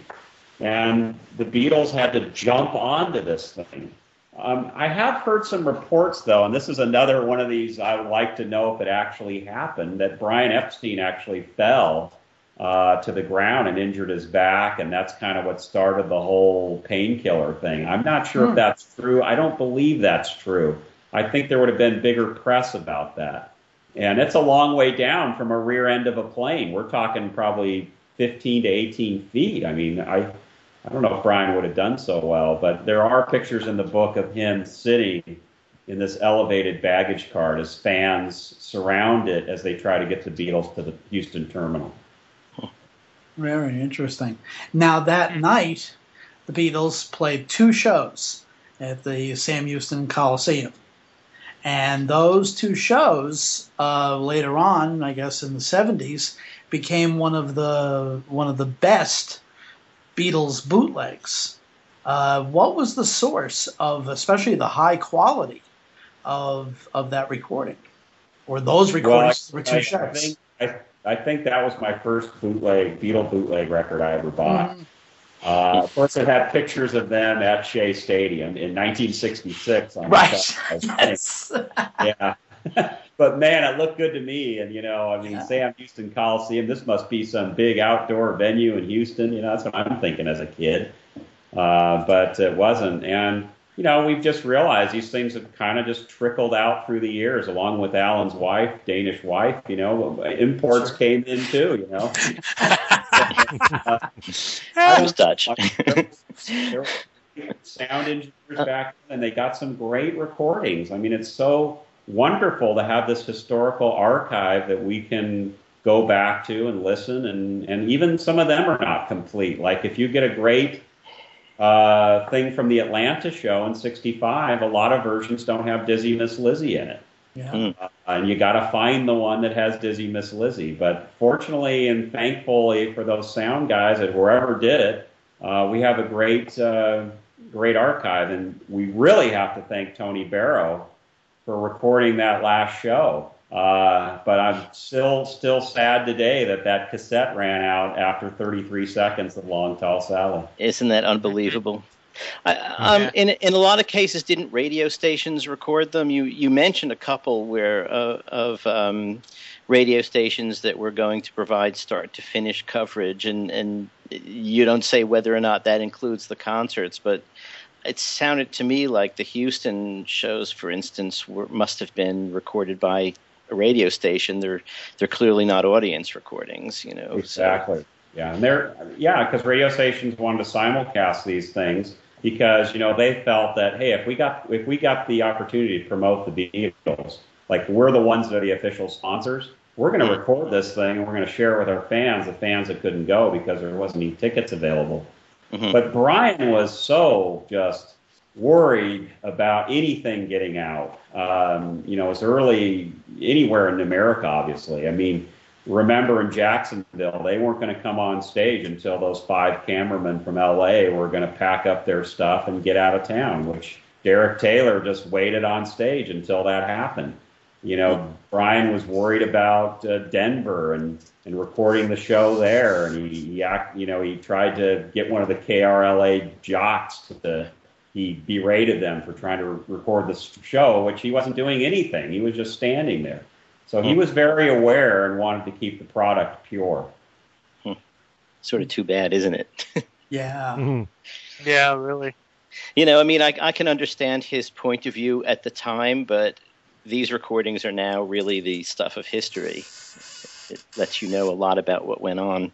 And the Beatles had to jump onto this thing. Um, I have heard some reports, though, and this is another one of these I would like to know if it actually happened, that Brian Epstein actually fell uh, to the ground and injured his back, and that's kind of what started the whole painkiller thing. I'm not sure hmm. if that's true. I don't believe that's true. I think there would have been bigger press about that. And it's a long way down from a rear end of a plane. We're talking probably fifteen to eighteen feet. I mean, I... I don't know if Brian would have done so well, but there are pictures in the book of him sitting in this elevated baggage cart as fans surround it as they try to get the Beatles to the Houston terminal. Very interesting. Now, that night, the Beatles played two shows at the Sam Houston Coliseum. And those two shows, uh, later on, I guess in the seventies, became one of the one of the best Beatles bootlegs. Uh, what was the source of, especially the high quality of of that recording? or those recordings well, I, were two checks. I think, I, I think that was my first bootleg, Beatle bootleg record I ever bought. Mm. Uh, of course, it had pictures of them at Shea Stadium in nineteen sixty-six. On right. Yes. Yeah. But man, it looked good to me. And, you know, I mean, yeah. Sam Houston Coliseum, this must be some big outdoor venue in Houston. You know, that's what I'm thinking as a kid. Uh, but it wasn't. And, you know, we've just realized these things have kind of just trickled out through the years, along with Alan's wife, Danish wife. You know, imports sure. came in too, you know. Uh, I was Dutch. There were sound engineers back then, and they got some great recordings. I mean, it's so wonderful to have this historical archive that we can go back to and listen, and, and even some of them are not complete. Like if you get a great uh, thing from the Atlanta show in sixty-five, a lot of versions don't have Dizzy Miss Lizzy in it. Yeah. Mm. Uh, and you got to find the one that has Dizzy Miss Lizzy. But fortunately and thankfully for those sound guys and whoever did it, uh, we have a great, uh, great archive. And we really have to thank Tony Barrow for recording that last show. Uh, but I'm still, still sad today that that cassette ran out after thirty-three seconds of Long Tall Sally. Isn't that unbelievable? I, um, in in a lot of cases, didn't radio stations record them? You you mentioned a couple where uh, of um, radio stations that were going to provide start to finish coverage, and, and you don't say whether or not that includes the concerts, but it sounded to me like the Houston shows, for instance, were, must have been recorded by a radio station. They're they're clearly not audience recordings, you know. Exactly. So. Yeah, and they're yeah, because radio stations wanted to simulcast these things. Because, you know, they felt that, hey, if we got if we got the opportunity to promote the Beatles, like we're the ones that are the official sponsors, we're going to record this thing and we're going to share it with our fans, the fans that couldn't go because there wasn't any tickets available. Mm-hmm. But Brian was so just worried about anything getting out, um, you know, as early anywhere in America, obviously. I mean, remember in Jacksonville, they weren't going to come on stage until those five cameramen from L A were going to pack up their stuff and get out of town, which Derek Taylor just waited on stage until that happened. You know, Brian was worried about uh, Denver and, and recording the show there. And he, he, you know, he tried to get one of the K R L A jocks to, he berated them for trying to re- record the show, which he wasn't doing anything. He was just standing there. So he was very aware and wanted to keep the product pure. Hmm. Sort of too bad, isn't it? Yeah. Mm-hmm. Yeah, really. You know, I mean, I, I can understand his point of view at the time, but these recordings are now really the stuff of history. It lets you know a lot about what went on.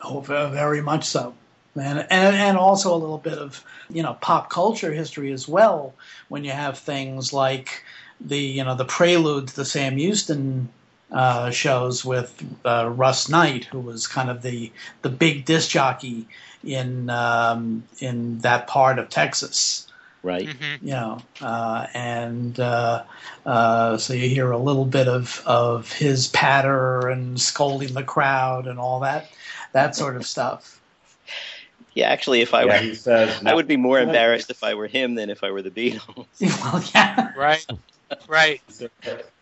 Oh, very much so. And, and and also a little bit of, you know, pop culture history as well, when you have things like the, you know, the prelude to the Sam Houston uh, shows with uh, Russ Knight, who was kind of the the big disc jockey in um, in that part of Texas, right? Mm-hmm. You know, uh, and uh, uh, so you hear a little bit of of his patter and scolding the crowd and all that that sort of stuff. Yeah, actually, if I yeah, were, says, I would be more embarrassed if I were him than if I were the Beatles. Well, yeah, right. Right. So,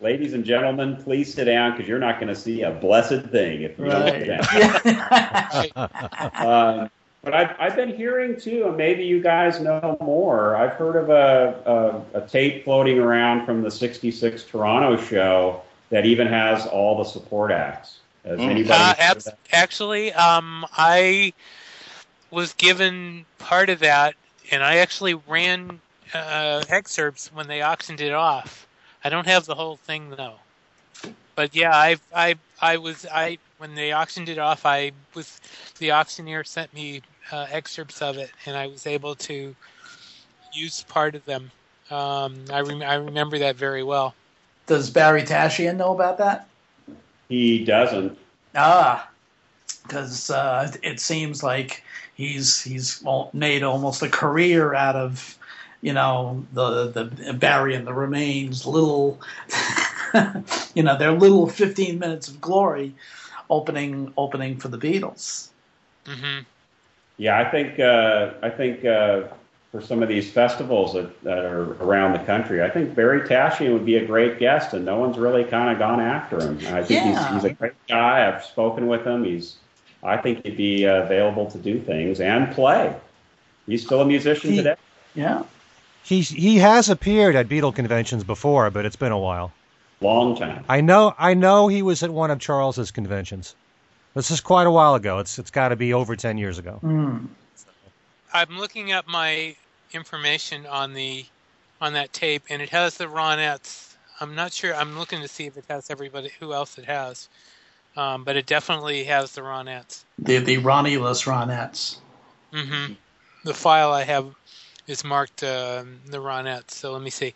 ladies and gentlemen, please sit down because you're not going to see a blessed thing if you right. don't sit down. uh, but I've, I've been hearing, too, and maybe you guys know more. I've heard of a, a, a tape floating around from the sixty-six Toronto show that even has all the support acts. Has mm. anybody uh, ab- actually, um, I was given part of that, and I actually ran Uh, excerpts when they auctioned it off. I don't have the whole thing though, but yeah, I I I was I when they auctioned it off, I was the auctioneer sent me uh, excerpts of it, and I was able to use part of them. Um, I rem- I remember that very well. Does Barry Tashian know about that? He doesn't. Ah, because uh, it seems like he's he's made almost a career out of, you know, the the Barry and the Remains, little, you know, their little fifteen minutes of glory, opening opening for the Beatles. Mm-hmm. Yeah, I think uh, I think uh, for some of these festivals that, that are around the country. I think Barry Tashian would be a great guest, and no one's really kind of gone after him. I think yeah. he's, he's a great guy. I've spoken with him. He's, I think he'd be uh, available to do things and play. He's still a musician he, today. Yeah. He he has appeared at Beatle conventions before, but it's been a while. Long time. I know I know he was at one of Charles's conventions. This is quite a while ago. It's It's got to be over ten years ago. Mm. I'm looking up my information on the on that tape, and it has the Ronettes. I'm not sure. I'm looking to see if it has everybody, who else it has, um, but it definitely has the Ronettes. The the Ronnie-less Ronettes. Mm-hmm. The file I have is marked uh, the Ronettes. So let me see.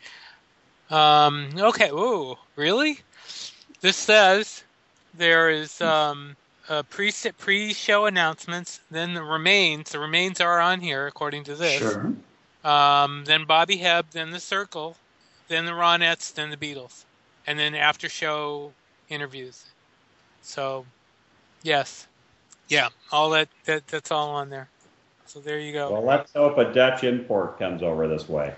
Um, okay. Ooh, really? This says there is. Um, Uh, pre pre-show announcements, then the Remains. The Remains are on here, according to this. Sure. Um, then Bobby Hebb, then The Circle, then the Ronettes, then the Beatles, and then after-show interviews. So, yes. Yeah, all that, that that's all on there. So there you go. Well, let's hope a Dutch import comes over this way.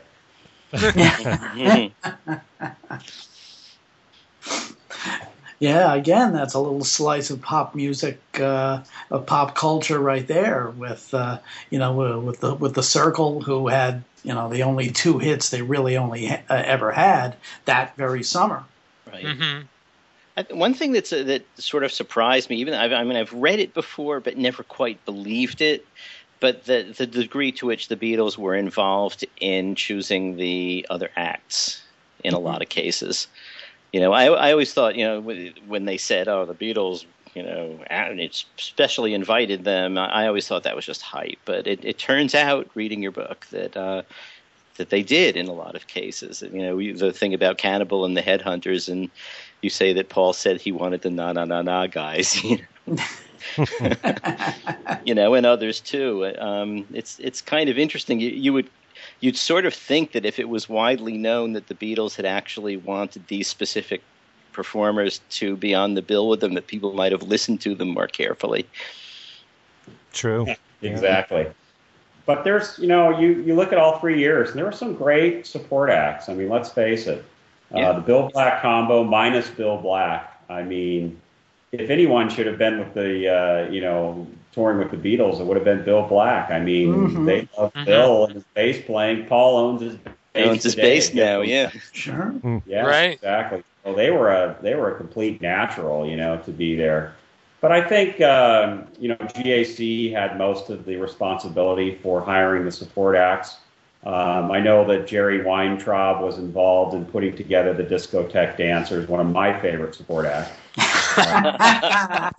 Yeah, again, that's a little slice of pop music, uh, of pop culture, right there. With uh, you know, with the with the Circle, who had you know the only two hits they really only ha- ever had that very summer. Right. Mm-hmm. I, one thing that's uh, that sort of surprised me, even I've, I mean, I've read it before, but never quite believed it. But the the degree to which the Beatles were involved in choosing the other acts in mm-hmm. a lot of cases. You know, I, I always thought, you know, when they said, oh, the Beatles, you know, and it's specially invited them, I always thought that was just hype. But it, it turns out, reading your book, that uh, that they did in a lot of cases. You know, the thing about Cannibal and the Headhunters, and you say that Paul said he wanted the na-na-na-na guys, you know. You know, and others, too. Um, it's it's kind of interesting. You, you would... You'd sort of think that if it was widely known that the Beatles had actually wanted these specific performers to be on the bill with them, that people might have listened to them more carefully. True. Yeah, exactly. But there's, you know, you, you look at all three years, and there were some great support acts. I mean, let's face it. Uh, yeah. The Bill Black combo minus Bill Black. I mean, if anyone should have been with the, uh, you know, touring with the Beatles, it would have been Bill Black. I mean, mm-hmm. they love mm-hmm. Bill and his bass playing. Paul owns his bass, owns his bass now, yeah. Sure. Yeah, right. Exactly. Well, they were a they were a complete natural, you know, to be there. But I think, um, you know, G A C had most of the responsibility for hiring the support acts. Um, I know that Jerry Weintraub was involved in putting together the Discotheque Dancers, one of my favorite support acts. uh,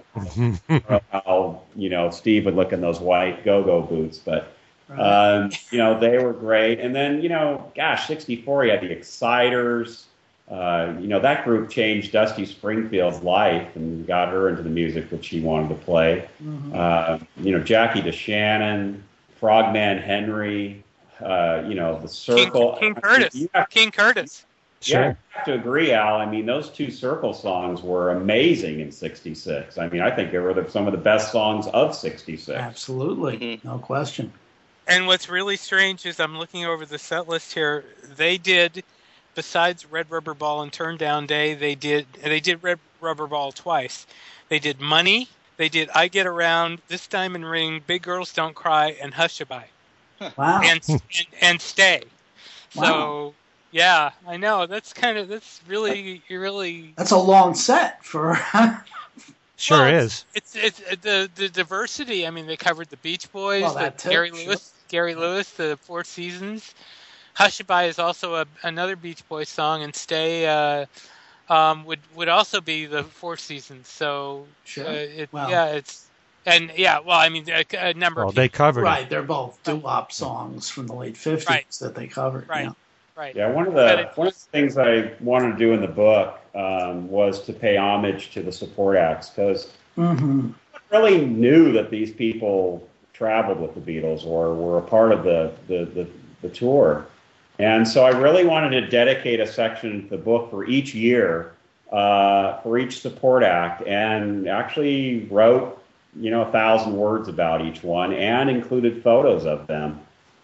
how, you know, Steve would look in those white go-go boots, but um, you know, they were great. And then, you know, gosh, sixty-four, you had the Exciters. Uh, you know, that group changed Dusty Springfield's life and got her into the music that she wanted to play. Mm-hmm. Uh, you know, Jackie DeShannon, Frogman Henry, uh, you know, the Circle. King, King Curtis. I mean, yeah. King Curtis. Sure. Yeah, I have to agree, Al. I mean, those two Circle songs were amazing in sixty-six. I mean, I think they were the, some of the best songs of sixty-six. Absolutely. Mm-hmm. No question. And what's really strange is I'm looking over the set list here. They did, besides Red Rubber Ball and Turn Down Day, they did they did Red Rubber Ball twice. They did Money, they did I Get Around, This Diamond Ring, Big Girls Don't Cry, and Hushabye. Wow. And, and, and Stay. Wow. So... Yeah, I know. That's kind of that's really really. That's a long set for. Sure well, is. It's, it's it's the the diversity. I mean, they covered the Beach Boys, well, the Gary Lewis, Gary Lewis, the Four Seasons. Hushabye is also a, another Beach Boys song, and Stay uh, um, would would also be the Four Seasons. So sure. uh, it, wow. yeah, it's. And yeah, well, I mean, a, a number. Well, of people, they covered right. It. They're both doo-wop songs from the late fifties right. that they covered. Right. Yeah. Right. Yeah, one of the one of the things I wanted to do in the book um, was to pay homage to the support acts, because mm-hmm. I really knew that these people traveled with the Beatles or were a part of the, the, the, the tour. And so I really wanted to dedicate a section to the book for each year, uh, for each support act, and actually wrote, you know, a thousand words about each one and included photos of them.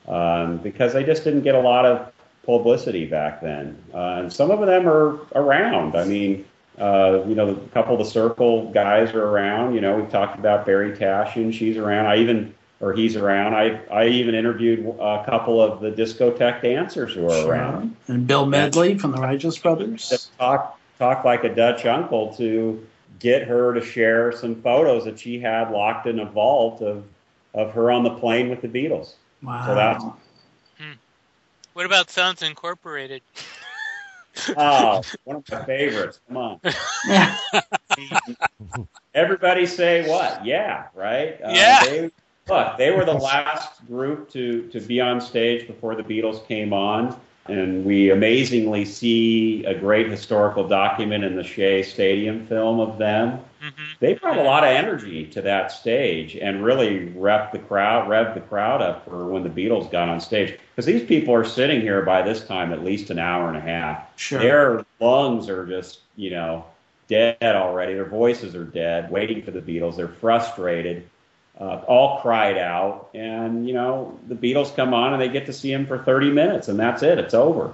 um, because I just didn't get a lot of publicity back then. Uh, and some of them are around. I mean, uh, you know, a couple of the Circle guys are around. You know, we've talked about Barry Tashian. She's around. I even, or he's around. I I even interviewed a couple of the Discotheque Dancers who are around. And Bill Medley from the Righteous Brothers. Talk, talk like a Dutch uncle to get her to share some photos that she had locked in a vault of, of her on the plane with the Beatles. Wow. So that's, hmm. What about Sounds Incorporated? Oh, one of my favorites. Come on. Everybody say what? Yeah, right? Yeah. Um, they, look, they were the last group to, to be on stage before the Beatles came on. And we amazingly see a great historical document in the Shea Stadium film of them. Mm-hmm. They brought a lot of energy to that stage and really revved the crowd, revved the crowd up for when the Beatles got on stage. Because these people are sitting here by this time at least an hour and a half. Sure. Their lungs are just, you know, dead already. Their voices are dead, waiting for the Beatles. They're frustrated. Uh, all cried out, and, you know, the Beatles come on and they get to see him for thirty minutes, and that's it. It's over.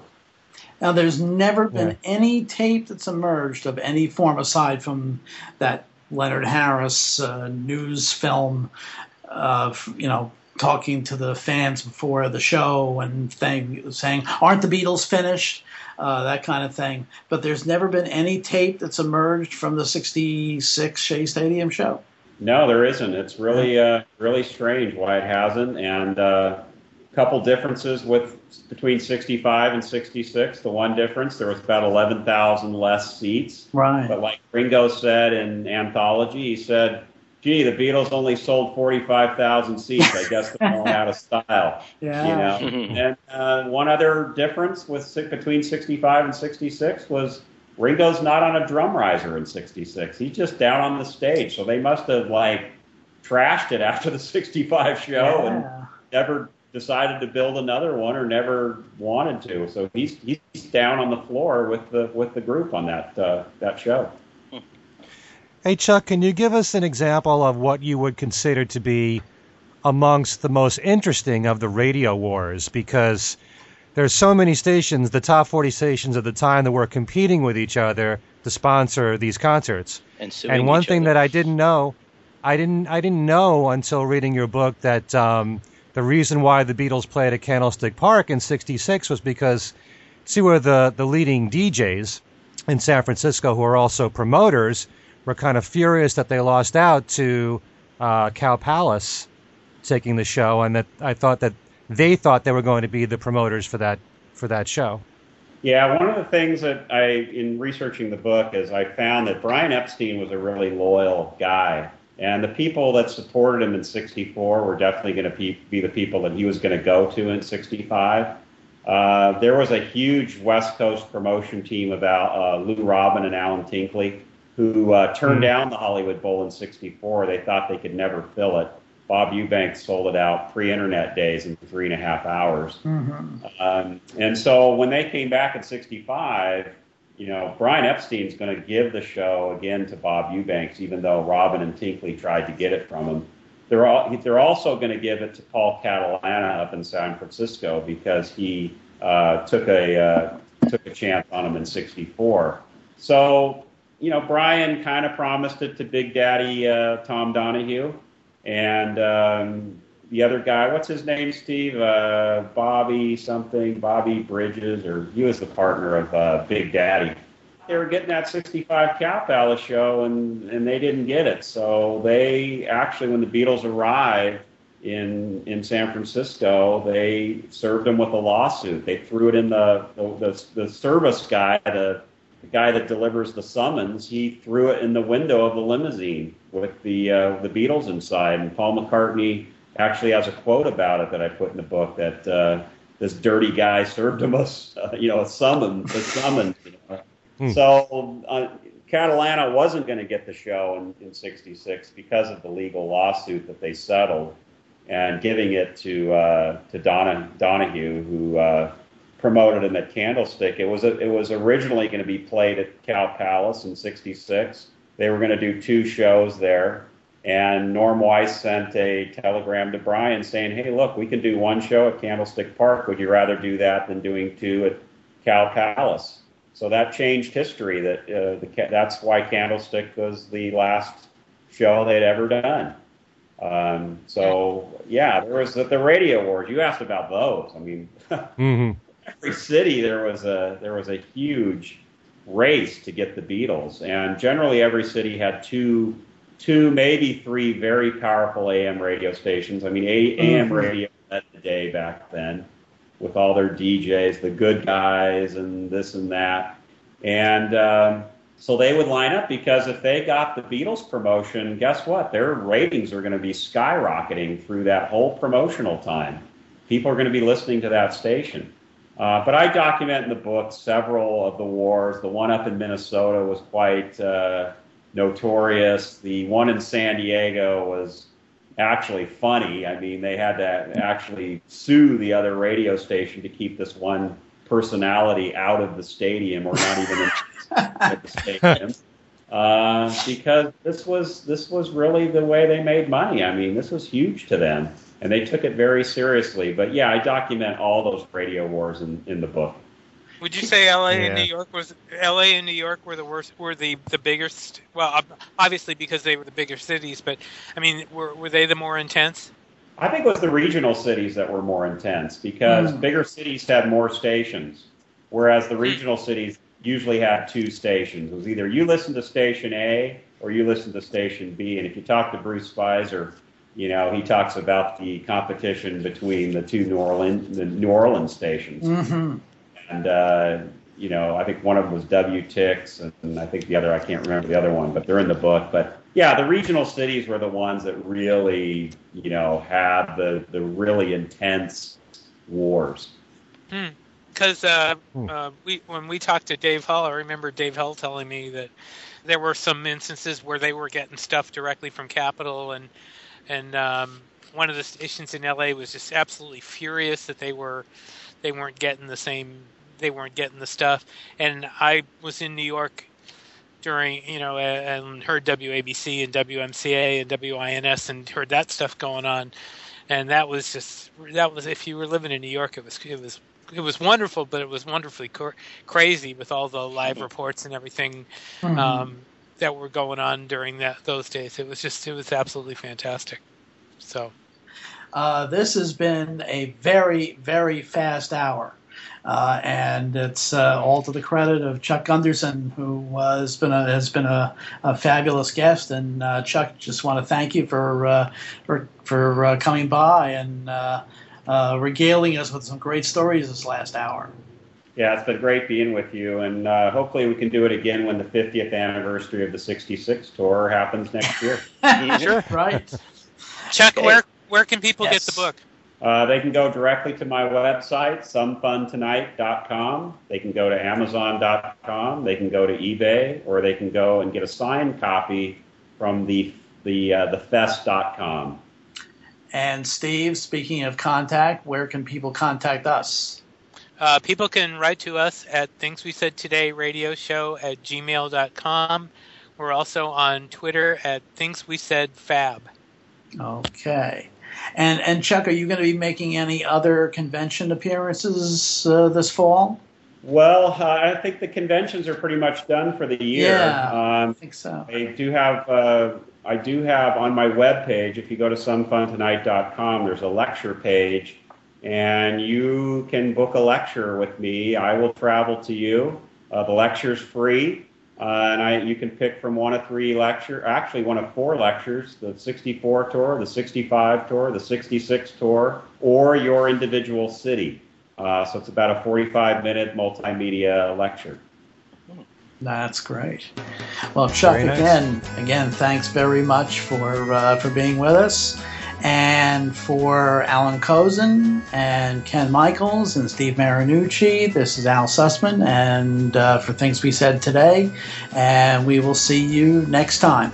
Now, there's never been yeah. any tape that's emerged of any form aside from that Leonard Harris uh, news film of, you know, talking to the fans before the show and thing, saying, aren't the Beatles finished? Uh, that kind of thing. But there's never been any tape that's emerged from the sixty-six Shea Stadium show. No, there isn't. It's really, uh, really strange why it hasn't. And uh, a couple differences with between sixty-five and sixty-six. The one difference, there was about eleven thousand less seats. Right. But like Ringo said in Anthology, he said, "Gee, the Beatles only sold forty-five thousand seats. I guess they're all out of style." Yeah. You know. And uh, one other difference with between sixty-five and sixty-six was, Ringo's not on a drum riser in sixty-six. He's just down on the stage. So they must have, like, trashed it after the sixty-five show yeah. and never decided to build another one or never wanted to. So he's he's down on the floor with the with the group on that uh, that show. Hey, Chuck, can you give us an example of what you would consider to be amongst the most interesting of the radio wars? Because there's so many stations, the top forty stations at the time, that were competing with each other to sponsor these concerts. And, and one thing other. that I didn't know, I didn't, I didn't know until reading your book that um, the reason why the Beatles played at Candlestick Park in sixty-six was because two of the, the leading D Js in San Francisco, who are also promoters, were kind of furious that they lost out to uh, Cow Palace taking the show, and that I thought that they thought they were going to be the promoters for that for that show. Yeah, one of the things that I, in researching the book, is I found that Brian Epstein was a really loyal guy. And the people that supported him in sixty-four were definitely going to be, be the people that he was going to go to in sixty-five. Uh, there was a huge West Coast promotion team of Al, uh, Lou Robin and Alan Tinkley, who uh, turned down the Hollywood Bowl in sixty-four. They thought they could never fill it. Bob Eubanks sold it out pre-internet days in three and a half hours. Mm-hmm. Um, and so when they came back at sixty-five, you know, Brian Epstein's going to give the show again to Bob Eubanks, even though Robin and Tinkley tried to get it from him. They're, all, they're also going to give it to Paul Catalana up in San Francisco because he uh, took a uh, took a chance on him in sixty-four. So, you know, Brian kind of promised it to Big Daddy uh, Tom Donahue. And um, the other guy, what's his name, Steve? Uh, Bobby something, Bobby Bridges, or he was the partner of uh, Big Daddy. They were getting that sixty-five Cow Palace show, and, and they didn't get it. So they actually, when the Beatles arrived in in San Francisco, they served them with a lawsuit. They threw it in the the, the, the service guy, the, the guy that delivers the summons, he threw it in the window of the limousine with the uh, the Beatles inside. And Paul McCartney actually has a quote about it that I put in the book, that uh, this dirty guy served him a, uh, you know, a summons. A summons you know. hmm. So uh, Catalana wasn't going to get the show in, in sixty-six because of the legal lawsuit that they settled, and giving it to uh, to Donna Donahue, who uh, promoted him at Candlestick. It was a, it was originally going to be played at Cow Palace in sixty-six. They were going to do two shows there, And Norm Weiss sent a telegram to Brian saying, hey, look, we can do one show at Candlestick Park. Would you rather do that than doing two at Cal Palace? So that changed history. That uh, the, that's why Candlestick was the last show they'd ever done. Um, so, yeah, there was the, the radio awards. You asked about those. I mean, mm-hmm. every city there was a there was a huge race to get the Beatles. And generally every city had two two, maybe three very powerful A M radio stations. I mean, A M radio led the day back then with all their D Js, the good guys and this and that. And um, so they would line up because if they got the Beatles promotion, guess what? Their ratings are going to be skyrocketing through that whole promotional time. People are going to be listening to that station. Uh, but I document in the book several of the wars. The one up in Minnesota was quite... Uh, notorious. The one in San Diego was actually funny. I mean, they had to actually sue the other radio station to keep this one personality out of the stadium, or not even in the stadium, uh, because this was this was really the way they made money. I mean, this was huge to them, and they took it very seriously. But yeah, I document all those radio wars in, in the book. Would you say L A yeah. and New York was L A and New York were the worst? Were the, the biggest? Well, obviously because they were the bigger cities, but I mean, were were they the more intense? I think it was the regional cities that were more intense because mm. bigger cities had more stations, whereas the regional cities usually had two stations. It was either you listen to station A or you listen to station B. And if you talk to Bruce Weiser, you know, he talks about the competition between the two New Orleans the New Orleans stations. Mm-hmm. And, uh, you know, I think one of them was W T I X, and, and I think the other, I can't remember the other one, but they're in the book. But, yeah, the regional cities were the ones that really, you know, had the, the really intense wars. Because uh, uh, we, when we talked to Dave Hull, I remember Dave Hull telling me that there were some instances where they were getting stuff directly from Capitol, and, and um, one of the stations in L A was just absolutely furious that they, were, they weren't getting the same... they weren't getting the stuff. And I was in New York during, you know, and heard W A B C and W M C A and W I N S and heard that stuff going on. And that was just, that was, if you were living in New York, it was, it was, it was wonderful, but it was wonderfully cor- crazy with all the live reports and everything mm-hmm. um, that were going on during that, those days. It was just, it was absolutely fantastic. So uh, this has been a very, very fast hour. Uh, and it's uh, all to the credit of Chuck Gunderson, who uh, has been a, has been a, a fabulous guest. And uh, Chuck, just want to thank you for uh, for, for uh, coming by and uh, uh, regaling us with some great stories this last hour. Yeah, it's been great being with you, and uh, hopefully we can do it again when the fiftieth anniversary of the sixty-six tour happens next year. Sure, right. Chuck, okay. where where can people yes. get the book? Uh, they can go directly to my website, some fun tonight dot com. They can go to amazon dot com. They can go to eBay, or they can go and get a signed copy from the the uh, the fest dot com. And Steve, speaking of contact, where can people contact us? Uh, people can write to us at Things We Said Today Radio Show at gmail dot com. We're also on Twitter at Things We Said Fab. Okay. And and Chuck, are you going to be making any other convention appearances uh, this fall? Well, uh, I think the conventions are pretty much done for the year. Yeah, um, I think so. I do have uh, I do have on my webpage, if you go to some fun tonight dot com, there's a lecture page, and you can book a lecture with me. I will travel to you. Uh, the lecture's free. Uh, and I, you can pick from one of three lectures, actually one of four lectures, the sixty-four tour, the sixty-five tour, the sixty-six tour, or your individual city. Uh, so it's about a forty-five minute multimedia lecture. That's great. Well, Chuck, nice. again, again, thanks very much for uh, for being with us. And for Allan Kozinn and Ken Michaels and Steve Marinucci, this is Al Sussman, and uh, for Things We Said Today, and we will see you next time.